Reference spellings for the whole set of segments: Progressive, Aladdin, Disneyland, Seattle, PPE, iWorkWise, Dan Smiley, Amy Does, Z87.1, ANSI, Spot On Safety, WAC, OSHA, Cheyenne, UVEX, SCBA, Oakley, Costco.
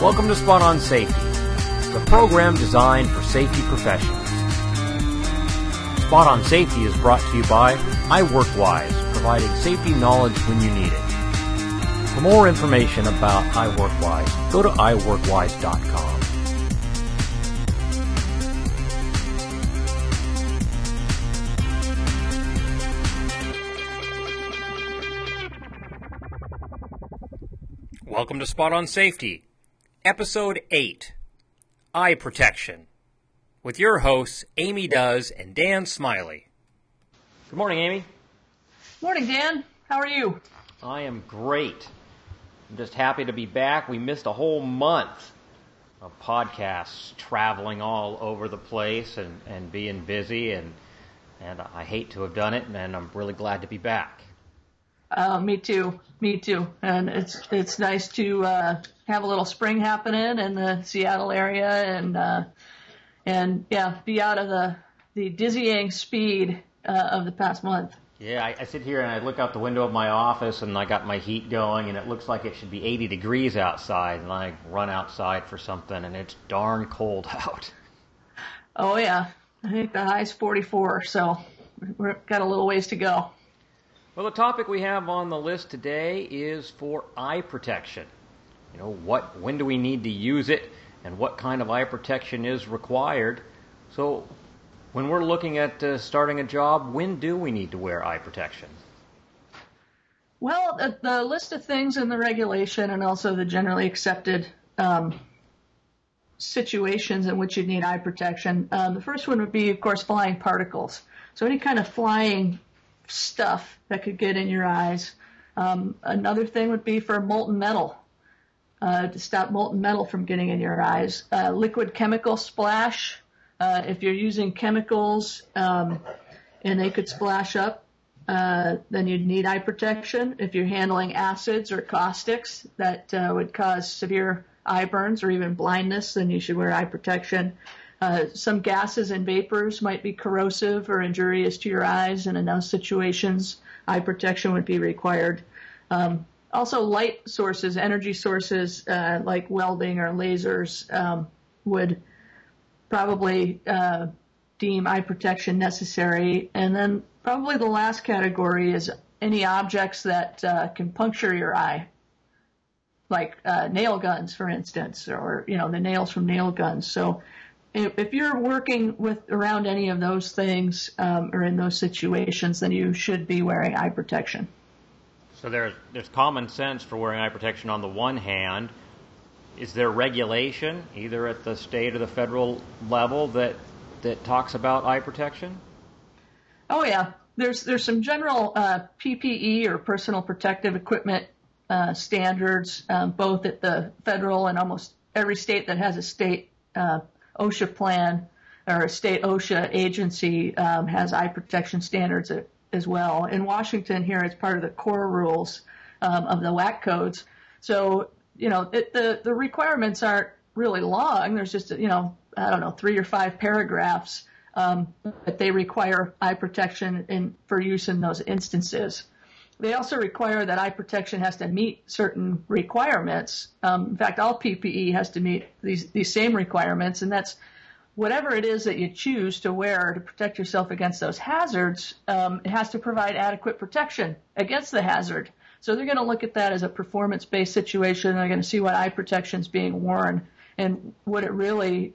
Welcome to Spot On Safety, the program designed for safety professionals. Spot On Safety is brought to you by iWorkWise, providing safety knowledge when you need it. For more information about iWorkWise, go to iWorkWise.com. Welcome to Spot On Safety, Episode 8, Eye Protection, with your hosts, Amy Does and Dan Smiley. Good morning, Amy. Morning, Dan. How are you? I am great. I'm just happy to be back. We missed a whole month of podcasts, traveling all over the place and being busy, and I hate to have done it, and I'm really glad to be back. Me too. And it's nice to have a little spring happening in the Seattle area, and be out of the dizzying speed of the past month. Yeah, I sit here and I look out the window of my office, and I got my heat going, and it looks like it should be 80 degrees outside, and I run outside for something, and it's darn cold out. Oh yeah, I think the high's 44, so we've got a little ways to go. Well, the topic we have on the list today is for eye protection. You know, when do we need to use it, and what kind of eye protection is required? So, when we're looking at starting a job, when do we need to wear eye protection? Well, the list of things in the regulation and also the generally accepted situations in which you need eye protection. The first one would be, of course, flying particles. So, any kind of flying stuff that could get in your eyes. Another thing would be for molten metal, to stop molten metal from getting in your eyes. Liquid chemical splash, if you're using chemicals and they could splash up, then you'd need eye protection. If you're handling acids or caustics that would cause severe eye burns or even blindness, then you should wear eye protection. Some gases and vapors might be corrosive or injurious to your eyes, and in those situations, eye protection would be required. Also, light sources, energy sources like welding or lasers would probably deem eye protection necessary. And then probably the last category is any objects that can puncture your eye, like nail guns, for instance, or the nails from nail guns. So, if you're working around any of those things or in those situations, then you should be wearing eye protection. So there's common sense for wearing eye protection on the one hand. Is there regulation, either at the state or the federal level, that talks about eye protection? Oh, yeah. There's some general PPE or personal protective equipment standards, both at the federal and almost every state that has a state OSHA plan or a state OSHA agency has eye protection standards as well. In Washington here, it's part of the core rules of the WAC codes. So, the requirements aren't really long. There's just, 3 or 5 paragraphs that they require eye protection for use in those instances. They also require that eye protection has to meet certain requirements. In fact, all PPE has to meet these same requirements, and that's whatever it is that you choose to wear to protect yourself against those hazards, it has to provide adequate protection against the hazard. So they're going to look at that as a performance-based situation. They're going to see what eye protection is being worn and would it really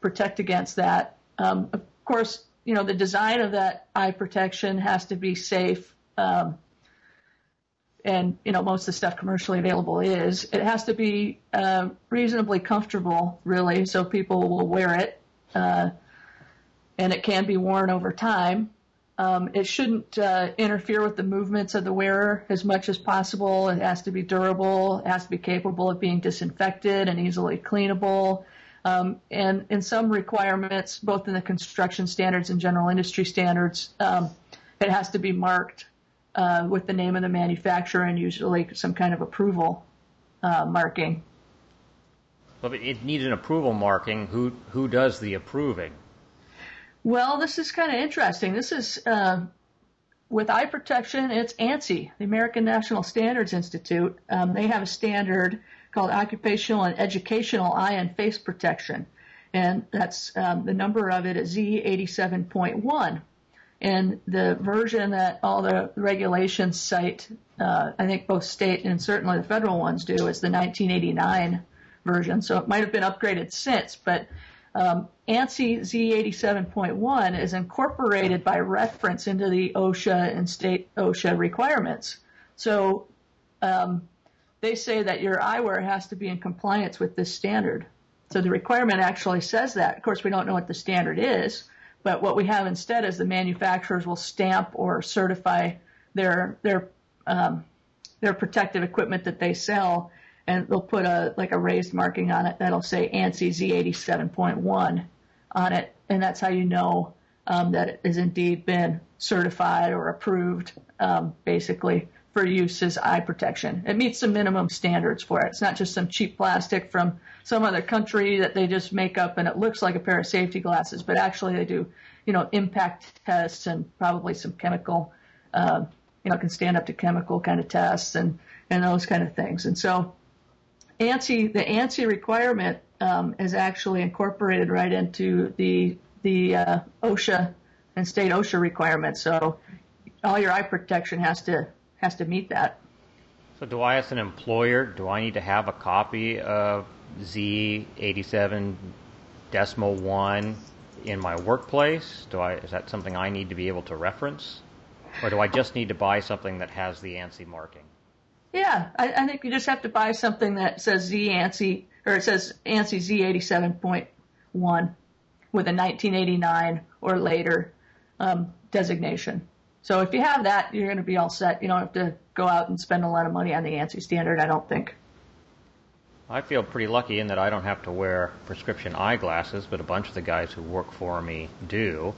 protect against that. Of course, the design of that eye protection has to be safe. And, most of the stuff commercially available is. It has to be reasonably comfortable, really, so people will wear it, and it can be worn over time. It shouldn't interfere with the movements of the wearer as much as possible. It has to be durable. It has to be capable of being disinfected and easily cleanable. And in some requirements, both in the construction standards and general industry standards, it has to be marked with the name of the manufacturer and usually some kind of approval marking. Well, but it needs an approval marking. Who does the approving? Well, this is kind of interesting. This is with eye protection. It's ANSI, the American National Standards Institute. They have a standard called Occupational and Educational Eye and Face Protection. And that's the number of it is Z87.1. And the version that all the regulations cite, I think both state and certainly the federal ones do, is the 1989 version. So it might have been upgraded since, but ANSI Z87.1 is incorporated by reference into the OSHA and state OSHA requirements. So they say that your eyewear has to be in compliance with this standard. So the requirement actually says that. Of course, we don't know what the standard is, but what we have instead is the manufacturers will stamp or certify their protective equipment that they sell, and they'll put a raised marking on it that'll say ANSI Z87.1 on it, and that's how you know that it has indeed been certified or approved, basically, for use as eye protection. It meets the minimum standards for it. It's not just some cheap plastic from some other country that they just make up and it looks like a pair of safety glasses, but actually they do, impact tests and probably some chemical, can stand up to chemical kind of tests and those kind of things. And so the ANSI requirement is actually incorporated right into the OSHA and state OSHA requirements. So all your eye protection has to meet that. So do I, as an employer, do I need to have a copy of Z87.1 in my workplace? Is that something I need to be able to reference? Or do I just need to buy something that has the ANSI marking? Yeah, I think you just have to buy something that says ANSI Z87.1 with a 1989 or later designation. So if you have that, you're going to be all set. You don't have to go out and spend a lot of money on the ANSI standard, I don't think. I feel pretty lucky in that I don't have to wear prescription eyeglasses, but a bunch of the guys who work for me do.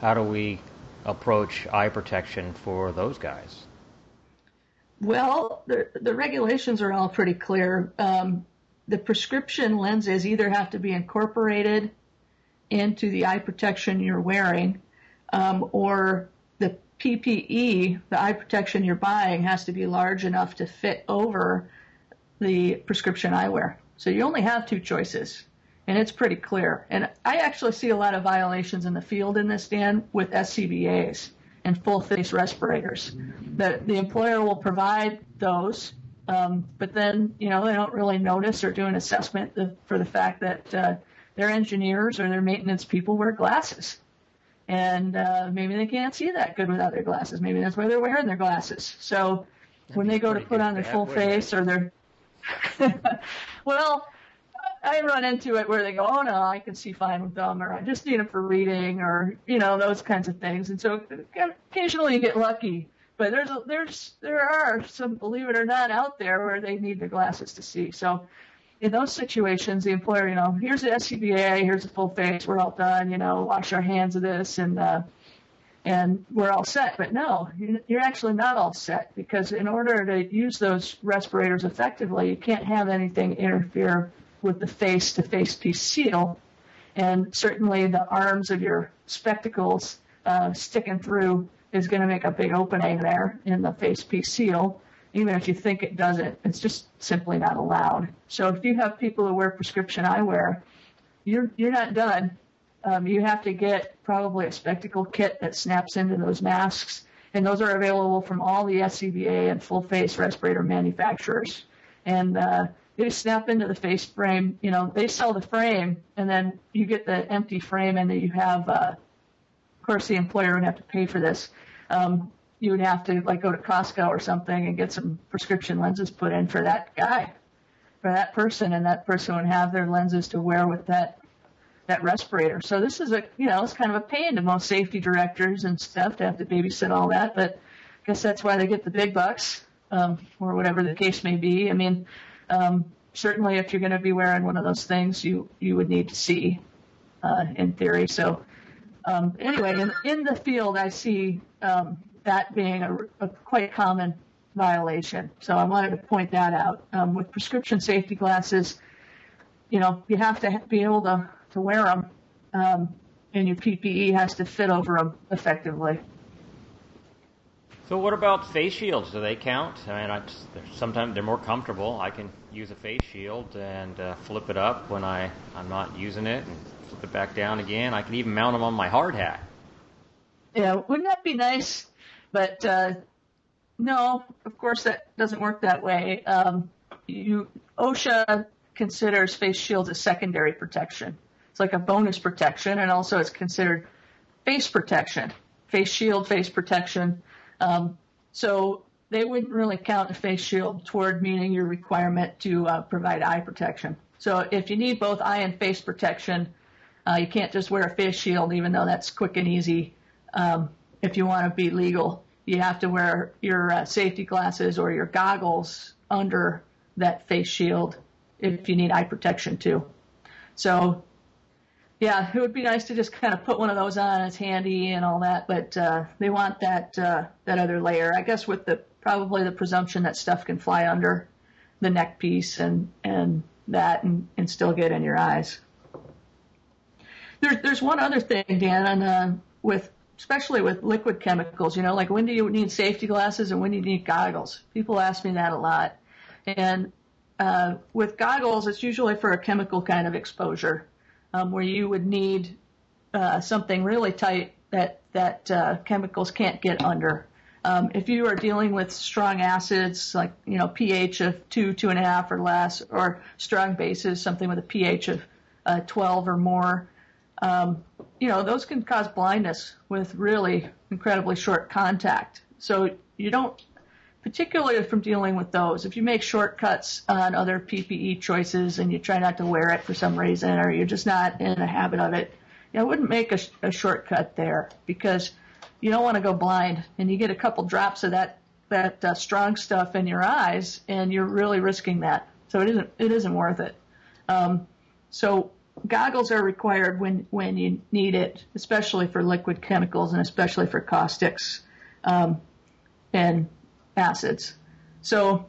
How do we approach eye protection for those guys? Well, the regulations are all pretty clear. The prescription lenses either have to be incorporated into the eye protection you're wearing, or the PPE, the eye protection you're buying, has to be large enough to fit over the prescription eyewear. So you only have two choices, and it's pretty clear. And I actually see a lot of violations in the field in this, Dan, with SCBAs and full-face respirators. The employer will provide those, but then, they don't really notice or do an assessment for the fact that their engineers or their maintenance people wear glasses. And maybe they can't see that good without their glasses. Maybe that's why they're wearing their glasses. So when they go to put on their full face or their... Well, I run into it where they go, oh, no, I can see fine with them, or I just need them for reading, or, those kinds of things. And so occasionally you get lucky. But there are some, believe it or not, out there where they need their glasses to see. So in those situations, the employer, here's the SCBA, here's the full face, we're all done, wash our hands of this, and we're all set. But no, you're actually not all set, because in order to use those respirators effectively, you can't have anything interfere with the face-to-face piece seal, and certainly the arms of your spectacles sticking through is going to make a big opening there in the face piece seal. Even if you think it doesn't, it's just simply not allowed. So if you have people who wear prescription eyewear, you're not done. You have to get probably a spectacle kit that snaps into those masks, and those are available from all the SCBA and full-face respirator manufacturers. And they snap into the face frame. They sell the frame, and then you get the empty frame, and then you have, of course, the employer would have to pay for this. You would have to go to Costco or something and get some prescription lenses put in for that guy, for that person, and that person would have their lenses to wear with that respirator. So this is it's kind of a pain to most safety directors and stuff to have to babysit all that, but I guess that's why they get the big bucks, or whatever the case may be. I mean, certainly if you're going to be wearing one of those things, you would need to see, in theory. So anyway, in the field, I see that being a quite common violation. So I wanted to point that out. With prescription safety glasses, you have to be able to wear them, and your PPE has to fit over them effectively. So what about face shields? Do they count? I mean, sometimes they're more comfortable. I can use a face shield and flip it up when I'm not using it and flip it back down again. I can even mount them on my hard hat. Yeah, wouldn't that be nice? But no, of course that doesn't work that way. OSHA considers face shield as secondary protection. It's like a bonus protection, and also it's considered face protection. Face shield, face protection. So they wouldn't really count a face shield toward meeting your requirement to provide eye protection. So if you need both eye and face protection, you can't just wear a face shield, even though that's quick and easy. If you want to be legal, you have to wear your safety glasses or your goggles under that face shield if you need eye protection too. So yeah, it would be nice to just kind of put one of those on. It's handy and all that, but they want that other layer. I guess with probably the presumption that stuff can fly under the neck piece and still get in your eyes. There's one other thing, Dan, and especially with liquid chemicals. You know, like when do you need safety glasses and when do you need goggles? People ask me that a lot, and with goggles, it's usually for a chemical kind of exposure. Where you would need something really tight that chemicals can't get under. If you are dealing with strong acids, like, you know, pH of 2, 2.5 or less, or strong bases, something with a pH of 12 or more, you know, those can cause blindness with really incredibly short contact. So you don't, particularly from dealing with those, if you make shortcuts on other PPE choices and you try not to wear it for some reason, or you're just not in a habit of it, I wouldn't make a shortcut there, because you don't want to go blind and you get a couple drops of that strong stuff in your eyes and you're really risking that. So it isn't worth it. So goggles are required when you need it, especially for liquid chemicals and especially for caustics and acids. So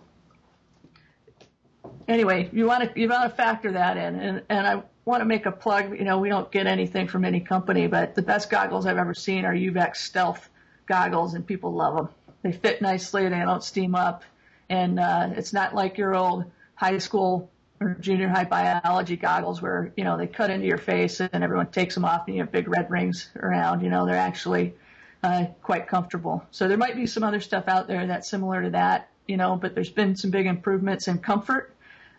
anyway, you want to factor that in, and I want to make a plug. You know, we don't get anything from any company, but the best goggles I've ever seen are UVEX stealth goggles, and people love them. They fit nicely, they don't steam up, and it's not like your old high school or junior high biology goggles where, you know, they cut into your face and everyone takes them off and you have big red rings around. You know, they're actually quite comfortable. So there might be some other stuff out there that's similar to that, you know, but there's been some big improvements in comfort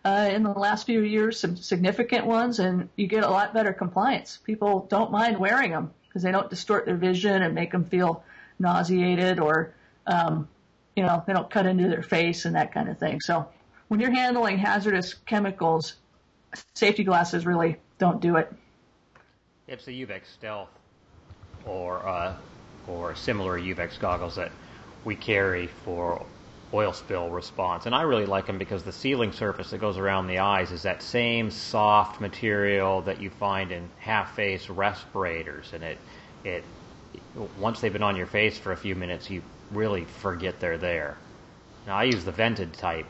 in the last few years, some significant ones, and you get a lot better compliance. People don't mind wearing them because they don't distort their vision and make them feel nauseated, or, you know, they don't cut into their face and that kind of thing. So when you're handling hazardous chemicals, safety glasses really don't do it. It's the UVEX Stealth or similar UVEX goggles that we carry for oil spill response. And I really like them because the sealing surface that goes around the eyes is that same soft material that you find in half-face respirators. And it once they've been on your face for a few minutes, you really forget they're there. Now, I use the vented type.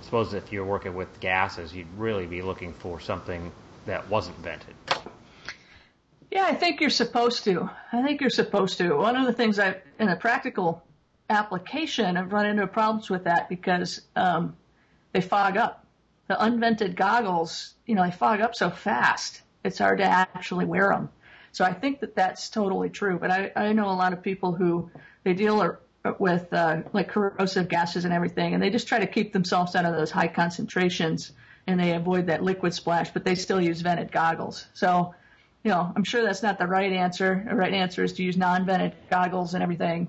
I suppose if you're working with gases, you'd really be looking for something that wasn't vented. Yeah, I think you're supposed to. One of the things in a practical application, I've run into problems with that because they fog up. The unvented goggles, you know, they fog up so fast, it's hard to actually wear them. So I think that's totally true. But I know a lot of people who they deal with like corrosive gases and everything, and they just try to keep themselves out of those high concentrations and they avoid that liquid splash, but they still use vented goggles. So, you know, I'm sure that's not the right answer. The right answer is to use non-vented goggles and everything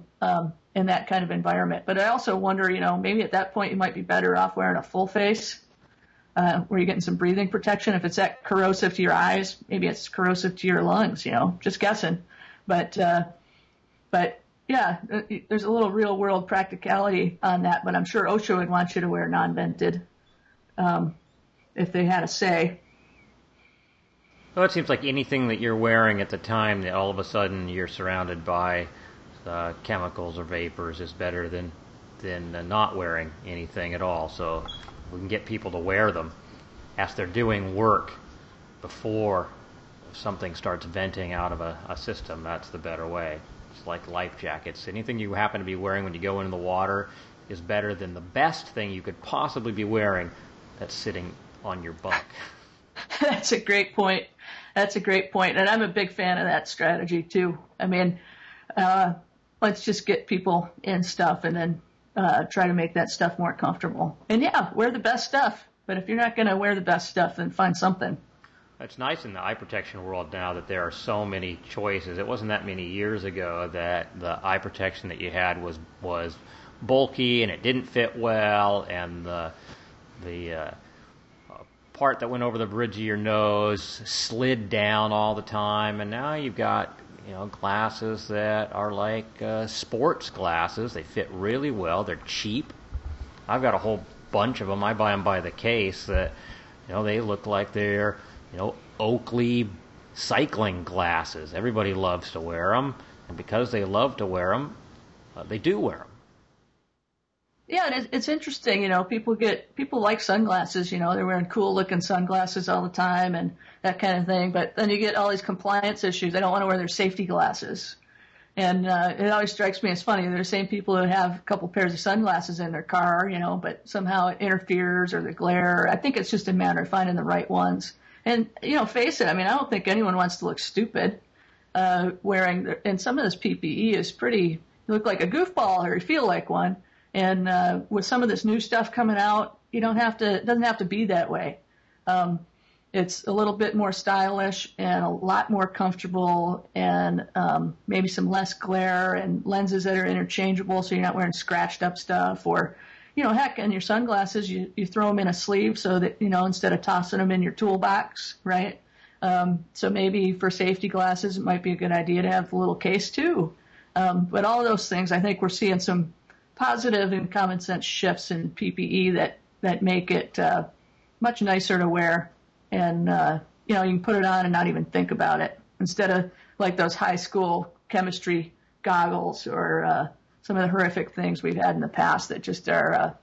in that kind of environment. But I also wonder, you know, maybe at that point you might be better off wearing a full face where you're getting some breathing protection. If it's that corrosive to your eyes, maybe it's corrosive to your lungs, you know, just guessing. But yeah, there's a little real-world practicality on that, but I'm sure OSHA would want you to wear non-vented if they had a say. Well, it seems like anything that you're wearing at the time that all of a sudden you're surrounded by chemicals or vapors is better than not wearing anything at all. So we can get people to wear them as they're doing work before something starts venting out of a system. That's the better way. It's like life jackets. Anything you happen to be wearing when you go into the water is better than the best thing you could possibly be wearing that's sitting on your bunk. That's a great point. That's a great point. And I'm a big fan of that strategy, too. I mean, let's just get people in stuff and then try to make that stuff more comfortable. And, yeah, wear the best stuff. But if you're not going to wear the best stuff, then find something. It's nice in the eye protection world now that there are so many choices. It wasn't that many years ago that the eye protection that you had was bulky and it didn't fit well, and the part that went over the bridge of your nose slid down all the time. And now you've got glasses that are like sports glasses. They fit really well. They're cheap. I've got a whole bunch of them. I buy them by the case. That they look like they're Oakley cycling glasses. Everybody loves to wear them, and because they love to wear them, they do wear them. Yeah, and it's interesting. People like sunglasses. They're wearing cool looking sunglasses all the time and that kind of thing. But then you get all these compliance issues. They don't want to wear their safety glasses, and it always strikes me as funny. They're the same people who have a couple pairs of sunglasses in their car, but somehow it interferes or the glare. I think it's just a matter of finding the right ones. And, face it, I mean, I don't think anyone wants to look stupid wearing – and some of this PPE is pretty – you look like a goofball or you feel like one. And with some of this new stuff coming out, you don't have to – it doesn't have to be that way. It's a little bit more stylish and a lot more comfortable and maybe some less glare and lenses that are interchangeable so you're not wearing scratched up stuff or – heck, and your sunglasses, you throw them in a sleeve so that, instead of tossing them in your toolbox, right? So maybe for safety glasses, it might be a good idea to have a little case too. But all those things, I think we're seeing some positive and common sense shifts in PPE that make it much nicer to wear. And, you can put it on and not even think about it instead of like those high school chemistry goggles or some of the horrific things we've had in the past that just are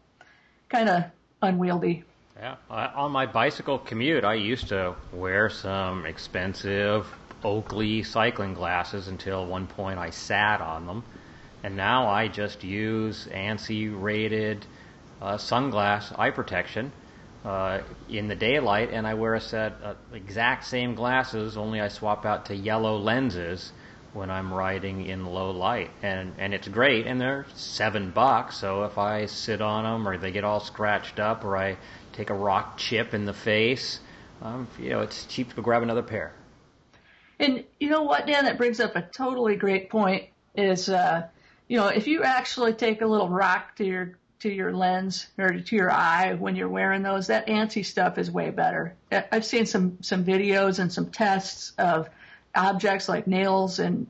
kind of unwieldy. Yeah. On my bicycle commute, I used to wear some expensive Oakley cycling glasses until one point I sat on them. And now I just use ANSI-rated sunglass eye protection in the daylight, and I wear a set of exact same glasses, only I swap out to yellow lenses when I'm riding in low light, and it's great, and they're $7, so if I sit on them or they get all scratched up or I take a rock chip in the face, it's cheap to go grab another pair. And you know what, Dan, that brings up a totally great point is, if you actually take a little rock to your lens or to your eye when you're wearing those, that ANSI stuff is way better. I've seen some videos and some tests of objects like nails and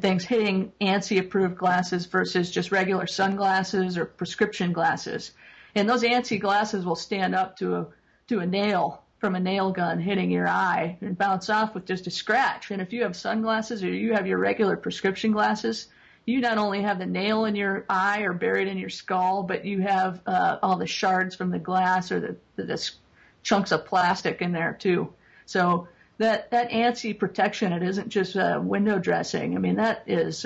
things hitting ANSI-approved glasses versus just regular sunglasses or prescription glasses. And those ANSI glasses will stand up to a nail from a nail gun hitting your eye and bounce off with just a scratch. And if you have sunglasses or you have your regular prescription glasses, you not only have the nail in your eye or buried in your skull, but you have all the shards from the glass or the chunks of plastic in there too. So That ANSI protection, it isn't just window dressing. I mean, that is,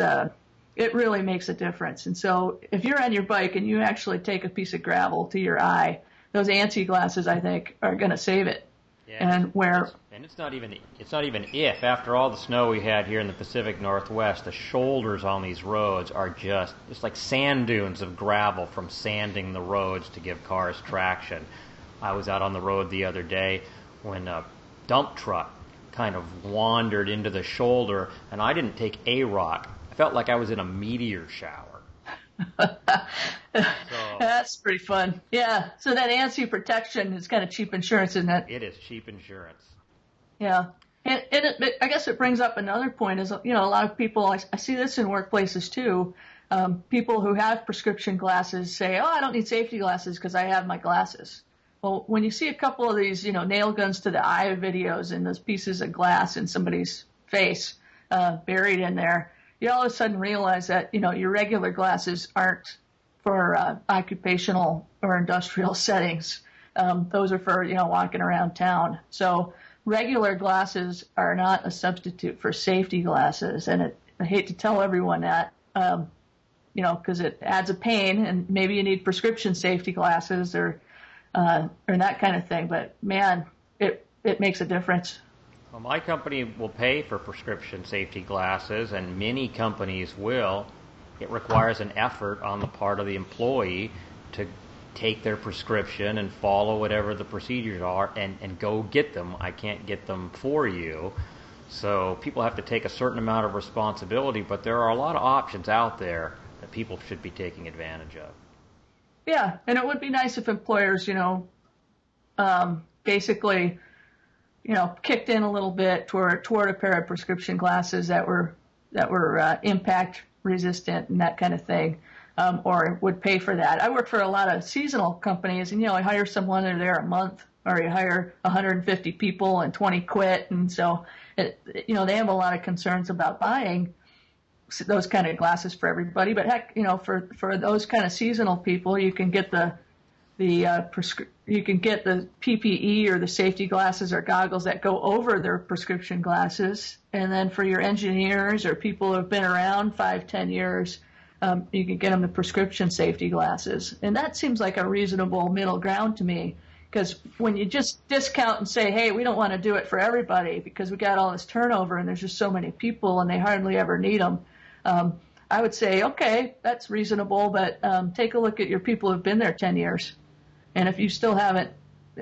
it really makes a difference. And so if you're on your bike and you actually take a piece of gravel to your eye, those ANSI glasses, I think, are going to save it. Yeah, and it's not even if. After all the snow we had here in the Pacific Northwest, the shoulders on these roads are just, it's like sand dunes of gravel from sanding the roads to give cars traction. I was out on the road the other day when a dump truck kind of wandered into the shoulder, and I didn't take a rock. I felt like I was in a meteor shower. That's pretty fun. Yeah, so that ANSI protection is kind of cheap insurance, isn't it? It is cheap insurance. Yeah, and I guess it brings up another point is, a lot of people, I see this in workplaces too, people who have prescription glasses say, I don't need safety glasses because I have my glasses. Well, when you see a couple of these, nail guns to the eye videos and those pieces of glass in somebody's face buried in there, you all of a sudden realize that, your regular glasses aren't for occupational or industrial settings. Those are for, walking around town. So regular glasses are not a substitute for safety glasses. And I hate to tell everyone that, you know, because it adds a pain, and maybe you need prescription safety glasses or that kind of thing. But man, it makes a difference. Well, my company will pay for prescription safety glasses, and many companies will. It requires an effort on the part of the employee to take their prescription and follow whatever the procedures are and go get them. I can't get them for you. So people have to take a certain amount of responsibility, but there are a lot of options out there that people should be taking advantage of. Yeah, and it would be nice if employers, you know, basically, you know, kicked in a little bit toward a pair of prescription glasses that were impact resistant and that kind of thing, or would pay for that. I work for a lot of seasonal companies, and, you know, I hire someone, they're there a month, or you hire 150 people and 20 quit. And so, you know, they have a lot of concerns about buying those kind of glasses for everybody. But heck, you know, for those kind of seasonal people, you can get the PPE or the safety glasses or goggles that go over their prescription glasses. And then for your engineers or people who have been around 5-10 years, you can get them the prescription safety glasses. And that seems like a reasonable middle ground to me, because when you just discount and say, hey, we don't want to do it for everybody because we got all this turnover and there's just so many people and they hardly ever need them, I would say, okay, that's reasonable, but take a look at your people who've been there 10 years. And if you still haven't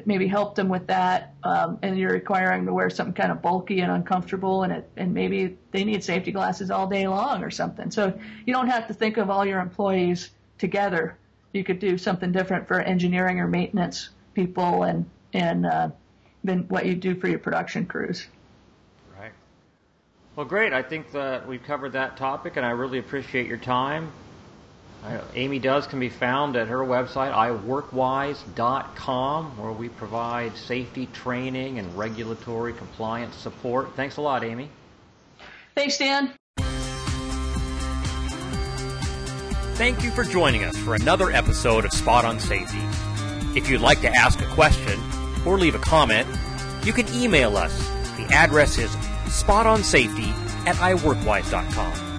maybe helped them with that, and you're requiring them to wear something kind of bulky and uncomfortable, and maybe they need safety glasses all day long or something. So you don't have to think of all your employees together. You could do something different for engineering or maintenance people and than what you do for your production crews. Right. Well, great. I think that we've covered that topic, and I really appreciate your time. Amy Does can be found at her website, iWorkWise.com, where we provide safety training and regulatory compliance support. Thanks a lot, Amy. Thanks, Dan. Thank you for joining us for another episode of Spot on Safety. If you'd like to ask a question or leave a comment, you can email us. The address is spotonsafety@iWorkWise.com.